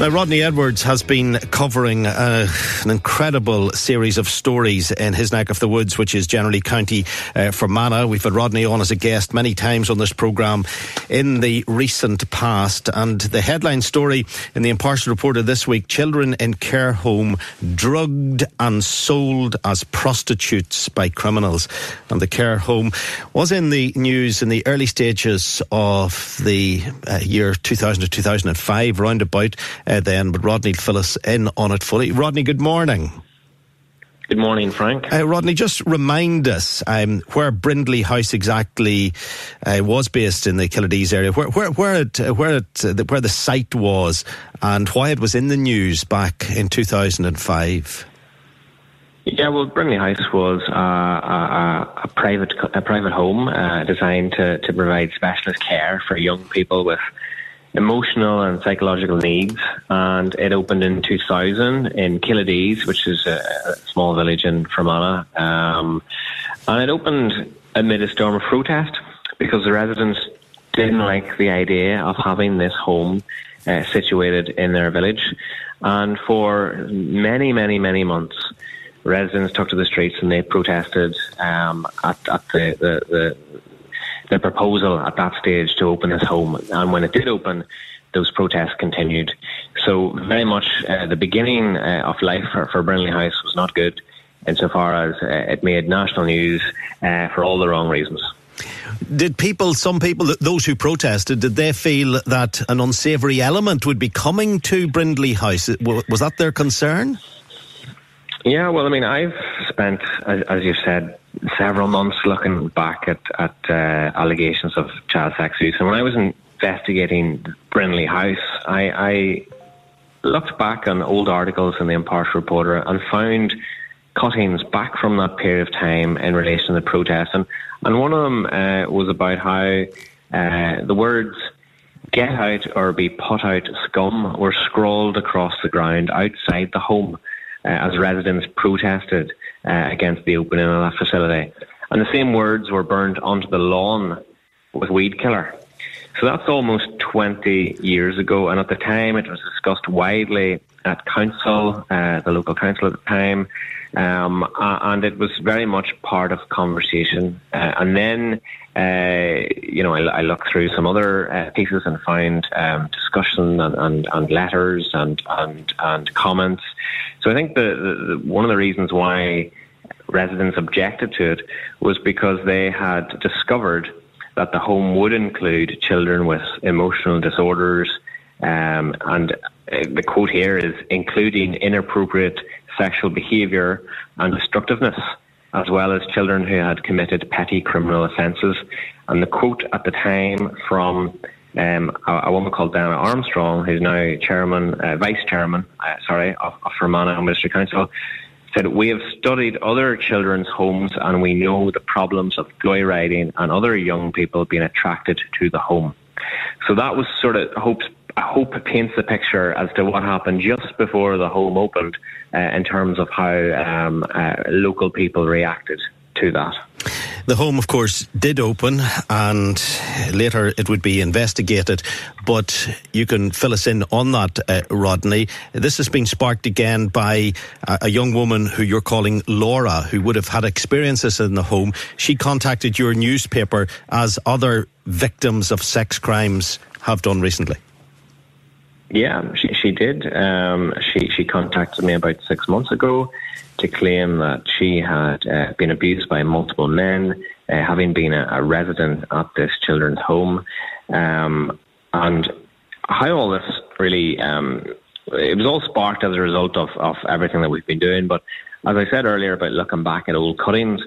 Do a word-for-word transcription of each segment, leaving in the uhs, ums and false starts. Now, Rodney Edwards has been covering uh, an incredible series of stories in his neck of the woods, which is generally County uh, Fermanagh. We've had Rodney on as a guest many times on this programme in the recent past. And the headline story in the Impartial Reporter this week, children in care home drugged and sold as prostitutes by criminals. And the care home was in the news in the early stages of the uh, year two thousand to two thousand five, roundabout. Uh, then, but Rodney will fill us in on it fully. Rodney, good morning. Good morning, Frank. Uh, Rodney, just remind us um, where Brindley House exactly uh, was based in the Killadeas area, where where where it, where, it, uh, where the site was, and why it was in the news back in two thousand five. Yeah, well, Brindley House was uh, a, a private a private home uh, designed to, to provide specialist care for young people with emotional and psychological needs, and it opened in two thousand in Killadeas, which is a small village in Fermanagh, um, and it opened amid a storm of protest because the residents didn't like the idea of having this home uh, situated in their village. And for many, many, many months, residents took to the streets and they protested um, at, at the, the, the the proposal at that stage to open this home. And when it did open, those protests continued. So very much uh, the beginning uh, of life for, for Brindley House was not good, insofar as uh, it made national news uh, for all the wrong reasons. Did people, some people, those who protested, did they feel that an unsavoury element would be coming to Brindley House? Was that their concern? Yeah, well, I mean, I've spent, as, as you've said, several months looking back at, at uh, allegations of child sex use. And when I was investigating Brindley House, I, I looked back on old articles in the Impartial Reporter and found cuttings back from that period of time in relation to the protests. And, and one of them uh, was about how uh, the words "get out" or "be put out, scum" were scrawled across the ground outside the home uh, as residents protested Uh, against the opening of that facility. And the same words were burned onto the lawn with "weed killer." So that's almost twenty years ago, and at the time it was discussed widely at council, uh, the local council at the time, um, and it was very much part of conversation. Uh, and then, uh, you know, I, I looked through some other uh, pieces and found um, discussion and, and, and letters and, and, and comments. So I think the, the one of the reasons why residents objected to it was because they had discovered that the home would include children with emotional disorders, um, and the quote here is "including inappropriate sexual behaviour and destructiveness, as well as children who had committed petty criminal offences." And the quote at the time from Um, a, a woman called Diana Armstrong, who's now chairman, uh, vice chairman, uh, sorry, of, of Fermanagh Ministry Council, said, "We have studied other children's homes and we know the problems of joyriding and other young people being attracted to the home." So that was sort of hopes. I hope it paints the picture as to what happened just before the home opened uh, in terms of how um, uh, local people reacted to that. The home, of course, did open, and later it would be investigated, but you can fill us in on that, uh, Rodney. This has been sparked again by a, a young woman who you're calling Laura, who would have had experiences in the home. She contacted your newspaper, as other victims of sex crimes have done recently. Yeah, she, she did. Um, she, she contacted me about six months ago to claim that she had uh, been abused by multiple men, uh, having been a, a resident at this children's home. Um, and how all this really, um, it was all sparked as a result of, of everything that we've been doing. But as I said earlier about looking back at old cuttings,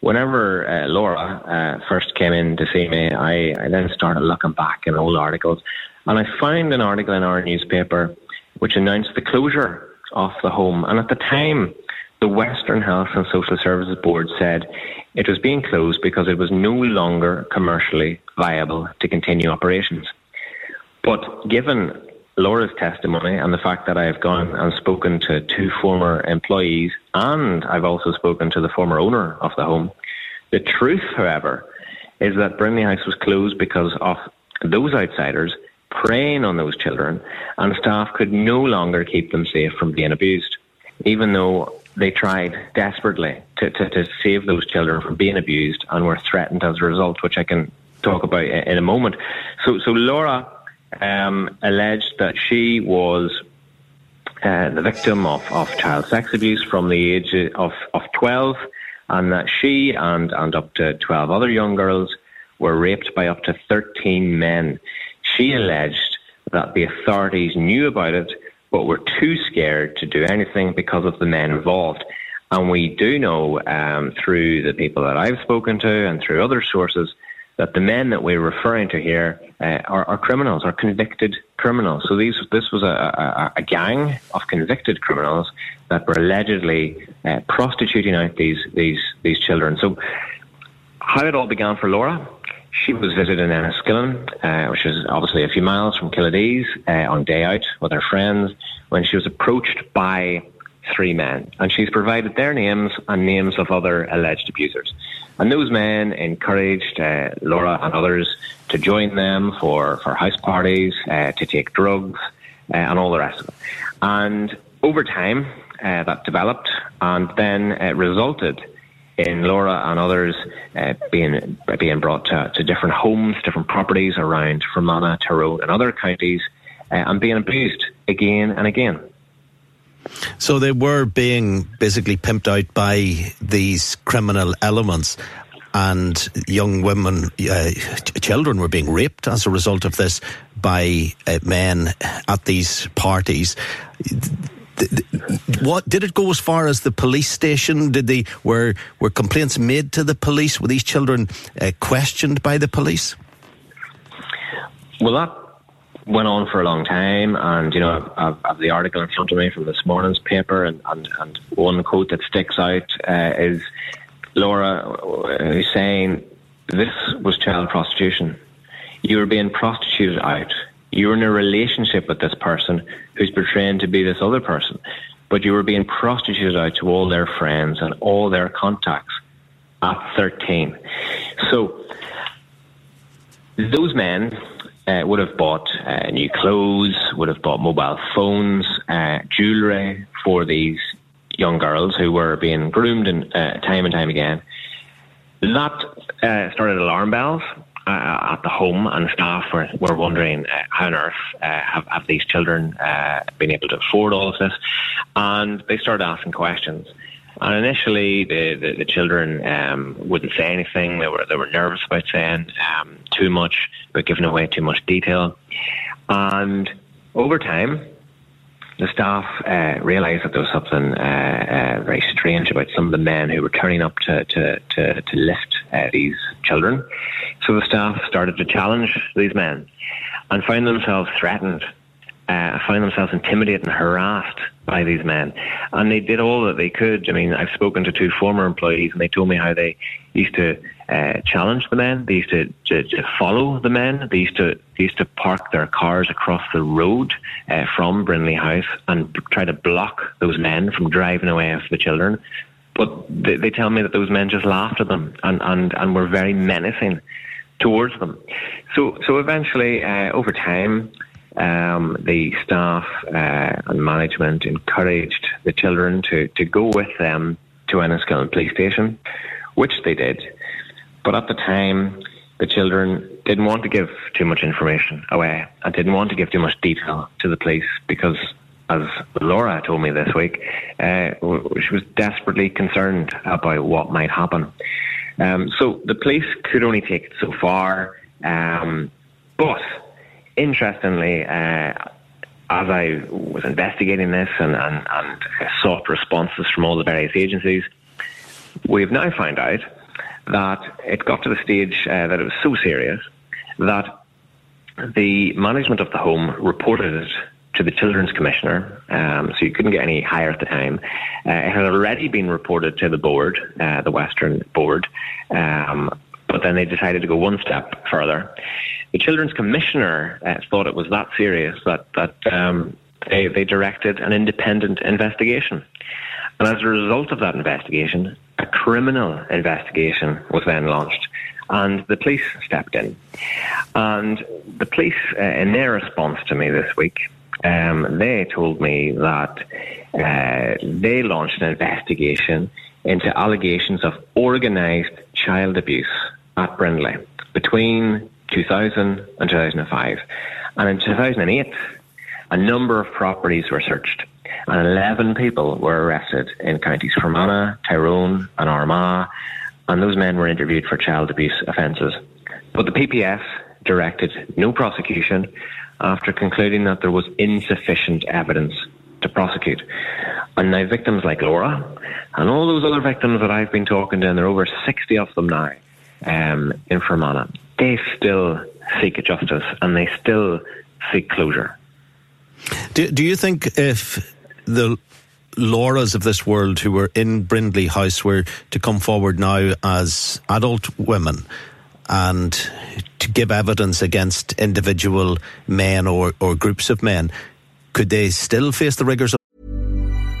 whenever uh, Laura uh, first came in to see me, I, I then started looking back at old articles. And I found an article in our newspaper which announced the closure of the home. And at the time, the Western Health and Social Services Board said it was being closed because it was no longer commercially viable to continue operations. But given Laura's testimony and the fact that I have gone and spoken to two former employees, and I've also spoken to the former owner of the home, the truth, however, is that Brindley House was closed because of those outsiders preying on those children, and staff could no longer keep them safe from being abused, even though they tried desperately to, to, to save those children from being abused and were threatened as a result, which I can talk about in a moment. So, so Laura um, alleged that she was uh, the victim of, of child sex abuse from the age of, of twelve, and that she and, and up to twelve other young girls were raped by up to thirteen men. She alleged that the authorities knew about it, but were too scared to do anything because of the men involved. And we do know um, through the people that I've spoken to and through other sources that the men that we're referring to here uh, are, are criminals, are convicted criminals. So these, this was a, a, a gang of convicted criminals that were allegedly uh, prostituting out these, these, these children. So how it all began for Laura... She was visiting Enniskillen, uh, which is obviously a few miles from Killadeas, uh, on day out with her friends, when she was approached by three men. And she's provided their names and names of other alleged abusers. And those men encouraged uh, Laura and others to join them for, for house parties, uh, to take drugs, uh, and all the rest of it. And over time, uh, that developed and then uh, resulted in Laura and others uh, being being brought to, to different homes, different properties around Fermanagh, Tyrone and other counties, uh, and being abused again and again. So they were being basically pimped out by these criminal elements, and young women, uh, children were being raped as a result of this by uh, men at these parties. What did it go as far as the police station? Did they were were complaints made to the police? Were these children uh, questioned by the police? Well, that went on for a long time, and you know, I've, I've the article in front of me from this morning's paper, and, and, and one quote that sticks out uh, is Laura who's saying, "This was child prostitution. You were being prostituted out. You're in a relationship with this person who's portraying to be this other person, but you were being prostituted out to all their friends and all their contacts at thirteen. So those men uh, would have bought uh, new clothes, would have bought mobile phones, uh, jewellery for these young girls who were being groomed and, uh, time and time again. That uh, started alarm bells Uh, at the home, and staff were, were wondering uh, how on earth uh, have, have these children uh, been able to afford all of this, and they started asking questions. And initially the, the, the children um, wouldn't say anything. They were they were nervous about saying um, too much, about giving away too much detail. And over time the staff uh, realised that there was something uh, uh, very strange about some of the men who were turning up to, to, to, to lift uh, these children. So the staff started to challenge these men and found themselves threatened, uh, found themselves intimidated and harassed by these men. And they did all that they could. I mean, I've spoken to two former employees and they told me how they used to uh, challenge the men. They used to, to, to follow the men. They used to, they used to park their cars across the road uh, from Brindley House and try to block those men from driving away after the children. But they, they tell me that those men just laughed at them and, and, and were very menacing towards them. So, so eventually, uh, over time, um, the staff uh, and management encouraged the children to, to go with them to Enniskillen police station, which they did. But at the time, the children didn't want to give too much information away. I didn't want to give too much detail to the police because, as Laura told me this week, uh, she was desperately concerned about what might happen. Um, so the police could only take it so far. Um, but interestingly, uh, as I was investigating this and, and, and sought responses from all the various agencies, we've now found out that it got to the stage uh, that it was so serious that the management of the home reported it to the Children's Commissioner, um, so you couldn't get any higher at the time. Uh, it had already been reported to the board, uh, the Western board, um, but then they decided to go one step further. The Children's Commissioner uh, thought it was that serious that, that um, they, they directed an independent investigation. And as a result of that investigation, a criminal investigation was then launched, and the police stepped in. And the police, uh, in their response to me this week, um, they told me that uh, they launched an investigation into allegations of organised child abuse at Brindley between two thousand and two thousand five. And in two thousand eight, a number of properties were searched, and eleven people were arrested in counties Fermanagh, Tyrone and Armagh, and those men were interviewed for child abuse offences. But the P P S directed no prosecution after concluding that there was insufficient evidence to prosecute. And now victims like Laura and all those other victims that I've been talking to, and there are over sixty of them now um, in Fermanagh, they still seek justice and they still seek closure. Do, do you think if the Lauras of this world who were in Brindley House were to come forward now as adult women and to give evidence against individual men or, or groups of men, could they still face the rigours of...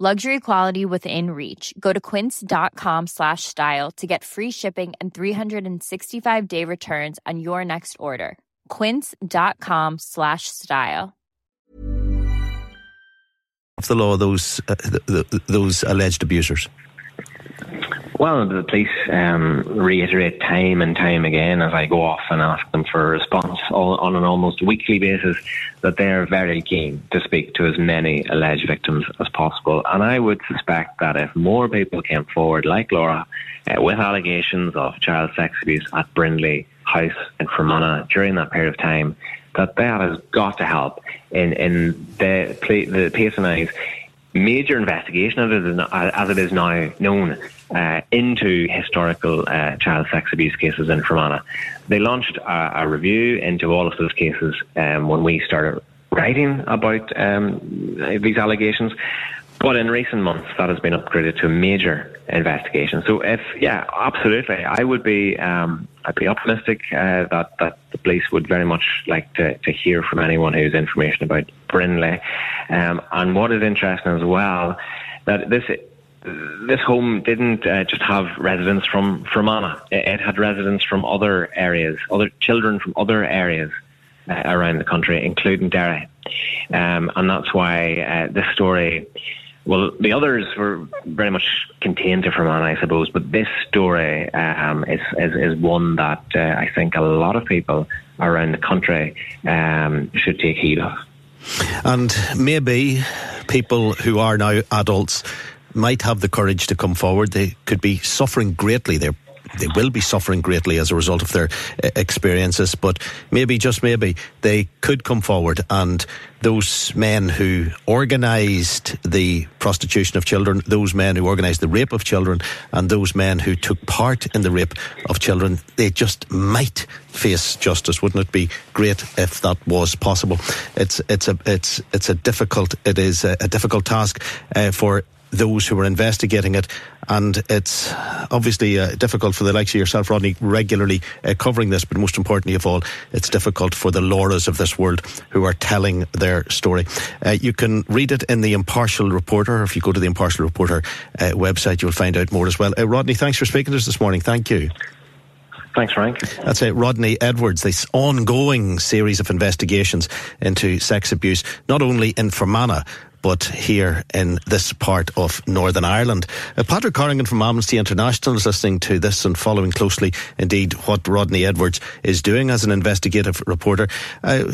Luxury quality within reach. Go to quince.com slash style to get free shipping and three hundred sixty-five day returns on your next order. Quince.com slash style. Of the law, those uh, the, the, those alleged abusers. Well, the police um, reiterate time and time again as I go off and ask them for a response on an almost weekly basis that they're very keen to speak to as many alleged victims as possible. And I would suspect that if more people came forward, like Laura, uh, with allegations of child sex abuse at Brindley House in Fermanagh during that period of time, that that has got to help in, in the, the P S N I's major investigation, as it is now known, Uh, into historical uh, child sex abuse cases in Fermanagh. They launched a, a review into all of those cases um, when we started writing about um, these allegations. But in recent months, that has been upgraded to a major investigation. So, if yeah, absolutely, I would be um, I'd be optimistic uh, that that the police would very much like to, to hear from anyone who's information about Brindley. Um, and what is interesting as well, that this this home didn't uh, just have residents from Fermanagh. It, it had residents from other areas, other children from other areas uh, around the country, including Derry. Um, and that's why uh, this story. Well, the others were very much contained to Fermanagh, I suppose, but this story um, is, is is one that uh, I think a lot of people around the country um, should take heed of. And maybe people who are now adults might have the courage to come forward. They could be suffering greatly. They're, they will be suffering greatly as a result of their experiences, but maybe, just maybe, they could come forward, and those men who organised the prostitution of children, those men who organised the rape of children, and those men who took part in the rape of children, they just might face justice. Wouldn't it be great if that was possible? It's it's a it's it's a difficult it is a, a difficult task uh, for those who were investigating it, and it's obviously uh, difficult for the likes of yourself, Rodney, regularly uh, covering this, but most importantly of all, it's difficult for the Lauras of this world who are telling their story. Uh, you can read it in the Impartial Reporter. If you go to the Impartial Reporter uh, website, you'll find out more as well. Uh, Rodney, thanks for speaking to us this morning. Thank you. Thanks, Frank. That's it. Rodney Edwards, this ongoing series of investigations into sex abuse, not only in Fermanagh, but here in this part of Northern Ireland. Uh, Patrick Corrigan from Amnesty International is listening to this and following closely, indeed, what Rodney Edwards is doing as an investigative reporter. Uh,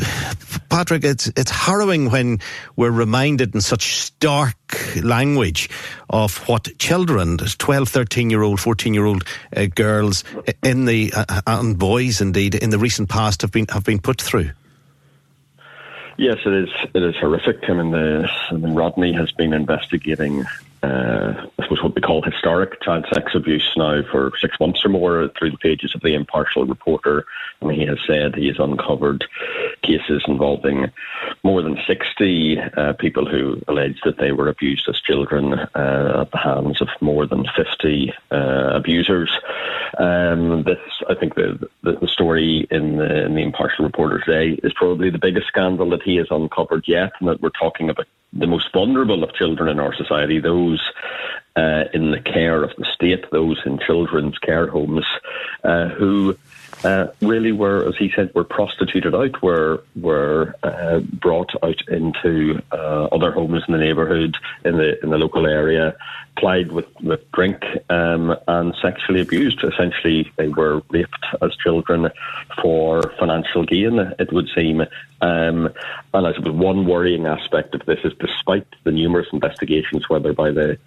Patrick, it's it's harrowing when we're reminded in such stark language of what children, twelve, thirteen-year-old, fourteen-year-old uh, girls in the uh, and boys, indeed, in the recent past have been have been put through. Yes, it is. It is horrific. I mean, the, I mean Rodney has been investigating, uh, I suppose, what we call historic child sex abuse now for six months or more through the pages of the Impartial Reporter. I mean, he has said he has uncovered cases involving more than sixty uh, people who alleged that they were abused as children uh, at the hands of more than fifty uh, abusers. Um, this, I think, the, the, the story in the, in the Impartial Reporter today is probably the biggest scandal that he has uncovered yet, and that we're talking about the most vulnerable of children in our society, those uh, in the care of the state, those in children's care homes, uh, who uh, really were, as he said, were prostituted out, were were uh, brought out into uh, other homes in the neighbourhood, in the in the local area, plied with, with drink um, and sexually abused. Essentially, they were raped as children for financial gain, it would seem. Um, and I suppose one worrying aspect of this is, despite the numerous investigations, whether by the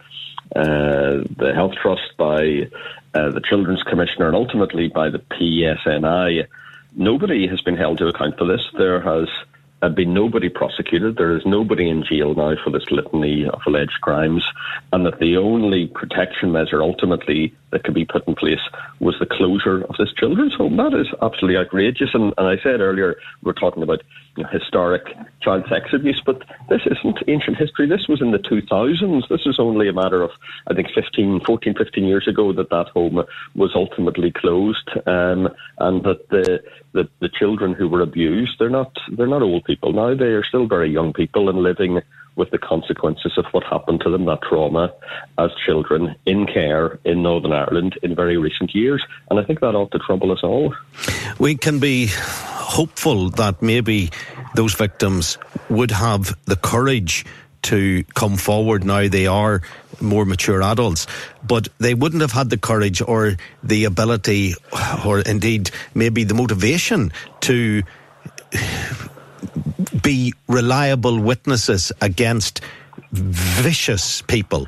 uh, the Health Trust, by uh, the Children's Commissioner, and ultimately by the P S N I, nobody has been held to account for this. There has been nobody prosecuted. There is nobody in jail now for this litany of alleged crimes, and that the only protection measure ultimately that could be put in place was the closure of this children's home. That is absolutely outrageous, and, and I said earlier we're talking about, you know, historic child sex abuse, but this isn't ancient history. This was in the two thousands. This is only a matter of, I think, fifteen, fourteen, fifteen years ago that that home was ultimately closed, um, and that the, the the children who were abused, they're not they're not old people. Now they are still very young people and living with the consequences of what happened to them, that trauma, as children in care in Northern Ireland in very recent years. And I think that ought to trouble us all. We can be hopeful that maybe those victims would have the courage to come forward now they are more mature adults, but they wouldn't have had the courage or the ability or indeed maybe the motivation to be reliable witnesses against vicious people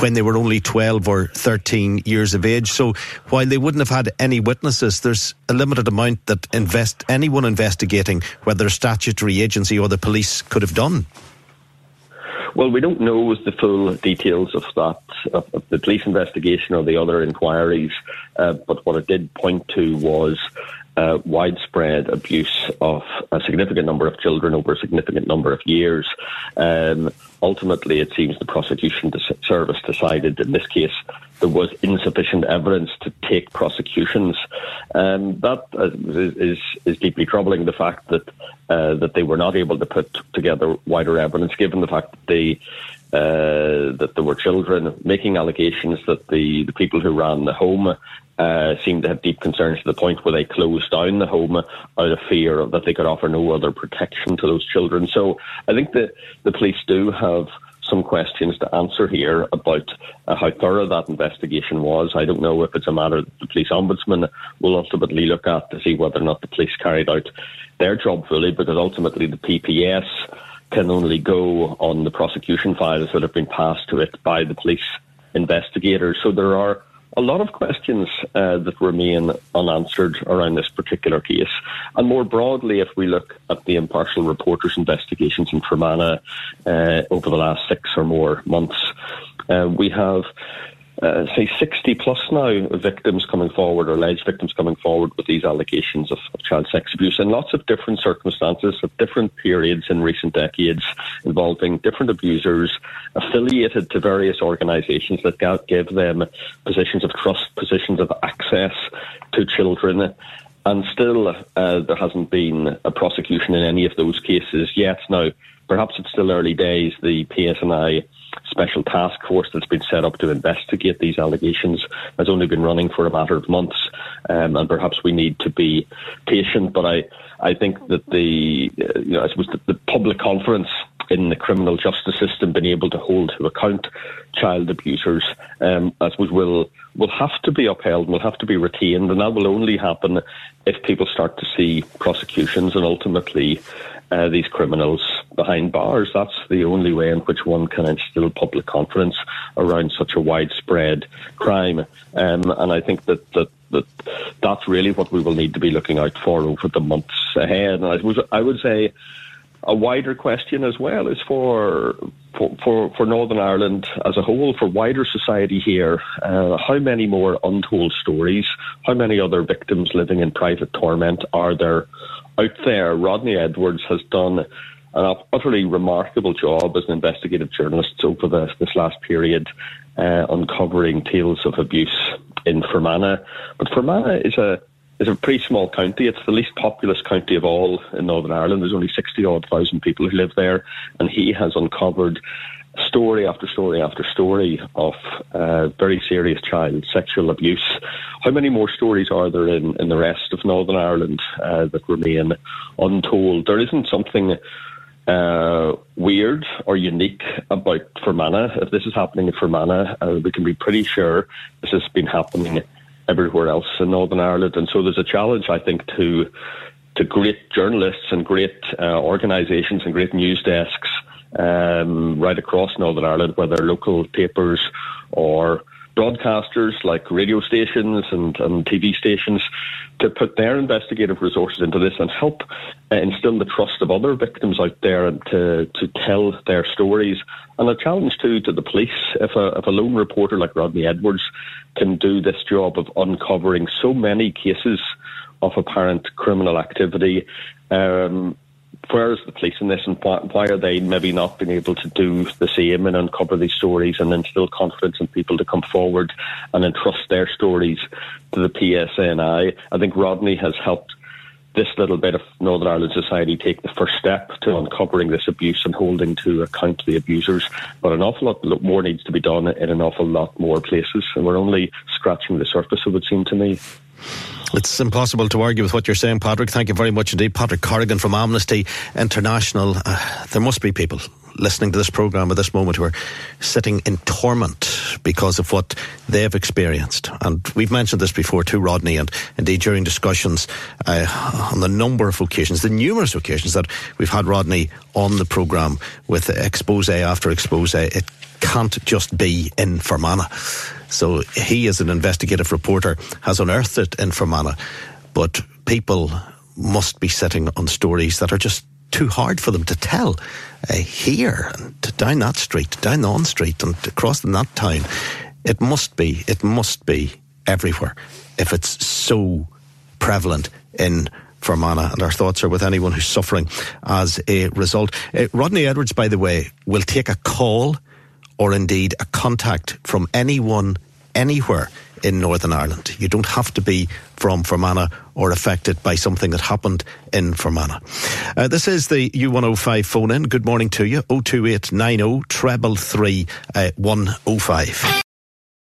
when they were only twelve or thirteen years of age. So while they wouldn't have had any witnesses, there's a limited amount that invest anyone investigating, whether a statutory agency or the police, could have done. Well, we don't know the full details of that, of, of the police investigation or the other inquiries, uh, but what it did point to was uh, widespread abuse of a significant number of children over a significant number of years. Um, ultimately, it seems the prosecution service decided in this case there was insufficient evidence to take prosecutions. Um, that is, is deeply troubling, the fact that uh, that they were not able to put together wider evidence, given the fact that they Uh, that there were children making allegations that the, the people who ran the home uh, seemed to have deep concerns to the point where they closed down the home out of fear that they could offer no other protection to those children. So I think that the police do have some questions to answer here about uh, how thorough that investigation was. I don't know if it's a matter that the police ombudsman will ultimately look at to see whether or not the police carried out their job fully, because ultimately the P P S can only go on the prosecution files that have been passed to it by the police investigators. So there are a lot of questions uh, that remain unanswered around this particular case. And more broadly, if we look at the Impartial Reporter's investigations in Fermanagh uh, over the last six or more months, uh, we have Uh, say sixty plus now victims coming forward, or alleged victims coming forward, with these allegations of, of child sex abuse in lots of different circumstances, of different periods in recent decades, involving different abusers affiliated to various organisations that give them positions of trust, positions of access to children. And still, uh, there hasn't been a prosecution in any of those cases yet. Now, perhaps it's still early days. The P S N I special task force that's been set up to investigate these allegations has only been running for a matter of months, um, and perhaps we need to be patient. But I, I think that the, uh, you know, I suppose the, the public confidence in the criminal justice system being able to hold to account child abusers, um, I suppose, will will have to be upheld, will have to be retained, and that will only happen if people start to see prosecutions and ultimately uh, these criminals behind bars. That's the only way in which one can instill public confidence around such a widespread crime. Um, and I think that, that that that's really what we will need to be looking out for over the months ahead. And I suppose I would say a wider question as well is for for, for, for Northern Ireland as a whole, for wider society here. Uh, how many more untold stories, how many other victims living in private torment are there out there? Rodney Edwards has done an utterly remarkable job as an investigative journalist over the, this last period, uh, uncovering tales of abuse in Fermanagh. But Fermanagh is a It's a pretty small county. It's the least populous county of all in Northern Ireland. There's only sixty odd thousand people who live there, and he has uncovered story after story after story of uh, very serious child sexual abuse. How many more stories are there in, in the rest of Northern Ireland uh, that remain untold? There isn't something Uh, weird or unique about Fermanagh. If this is happening in Fermanagh, uh, we can be pretty sure this has been happening everywhere else in Northern Ireland. And so there's a challenge, I think, to to great journalists and great uh, organisations and great news desks um, right across Northern Ireland, whether local papers or broadcasters like radio stations and, and T V stations, to put their investigative resources into this and help instill the trust of other victims out there and to, to tell their stories. And a challenge too to the police. If a, if a lone reporter like Rodney Edwards can do this job of uncovering so many cases of apparent criminal activity, um, where is the police in this, and why are they maybe not being able to do the same and uncover these stories and instill confidence in people to come forward and entrust their stories to the P S N I? I think Rodney has helped this little bit of Northern Ireland society take the first step to uncovering this abuse and holding to account the abusers. But an awful lot more needs to be done in an awful lot more places, and we're only scratching the surface, it would seem to me. It's impossible to argue with what you're saying, Patrick. Thank you very much indeed. Patrick Corrigan from Amnesty International. Uh, there must be people listening to this programme at this moment who are sitting in torment because of what they've experienced. And we've mentioned this before to Rodney, and indeed during discussions uh, on the number of occasions, the numerous occasions that we've had Rodney on the programme with expose after expose. It can't just be in Fermanagh. So he, as an investigative reporter, has unearthed it in Fermanagh. But people must be sitting on stories that are just too hard for them to tell uh, here, and down that street, down the on street, and across in that town. It must be, it must be everywhere if it's so prevalent in Fermanagh, and our thoughts are with anyone who's suffering as a result. Uh, Rodney Edwards, by the way, will take a call or indeed a contact from anyone, anywhere in Northern Ireland. You don't have to be from Fermanagh or affected by something that happened in Fermanagh. Uh, this is the U one oh five phone in. Good morning to you. oh two eight nine oh three three three one oh five.